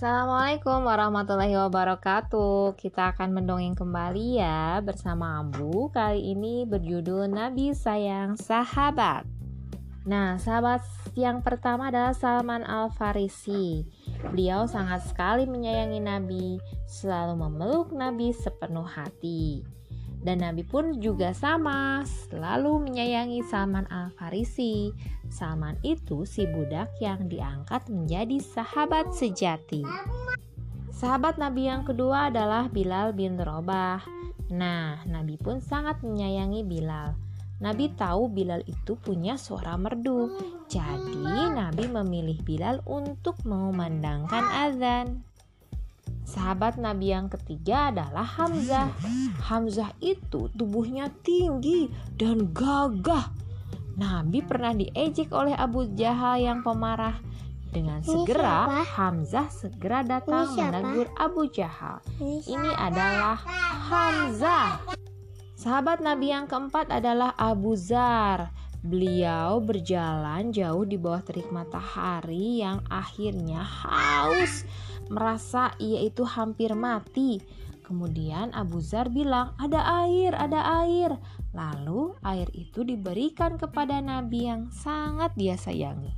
Assalamualaikum warahmatullahi wabarakatuh. Kita akan mendongeng kembali ya bersama Abu. Kali ini berjudul Nabi Sayang Sahabat. Nah, sahabat yang pertama adalah Salman Al-Farisi. Beliau sangat sekali menyayangi Nabi, selalu memeluk Nabi sepenuh hati. Dan Nabi pun juga sama, selalu menyayangi Salman Al-Farisi. Salman itu si budak yang diangkat menjadi sahabat sejati. Sahabat Nabi yang kedua adalah Bilal bin Rabah. Nah, Nabi pun sangat menyayangi Bilal. Nabi tahu Bilal itu punya suara merdu, jadi Nabi memilih Bilal untuk mengumandangkan azan. Sahabat Nabi yang ketiga adalah Hamzah. Hamzah itu tubuhnya tinggi dan gagah. Nabi pernah diejek oleh Abu Jahal yang pemarah. Dengan segera, Hamzah segera datang menegur Abu Jahal. Ini adalah Hamzah. Sahabat Nabi yang keempat adalah Abu Zar. Beliau berjalan jauh di bawah terik matahari yang akhirnya haus, merasa ia itu hampir mati. Kemudian Abu Zar bilang, "Ada air, ada air." Lalu air itu diberikan kepada Nabi yang sangat dia sayangi.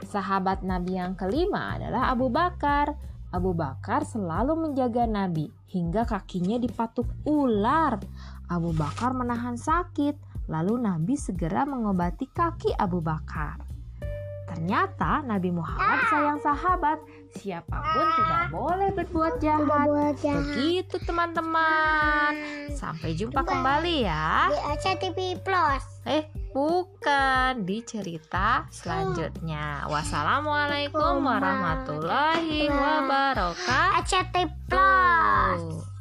Sahabat Nabi yang kelima adalah Abu Bakar. Abu Bakar selalu menjaga Nabi hingga kakinya dipatuk ular. Abu Bakar menahan sakit, lalu Nabi segera mengobati kaki Abu Bakar. Ternyata Nabi Muhammad sayang sahabat, siapapun tidak boleh berbuat jahat. Begitu teman-teman. Sampai jumpa kembali ya. Di Aca TV Plus. Bukan, di cerita selanjutnya. Wassalamualaikum warahmatullahi wabarakatuh. Aca TV Plus.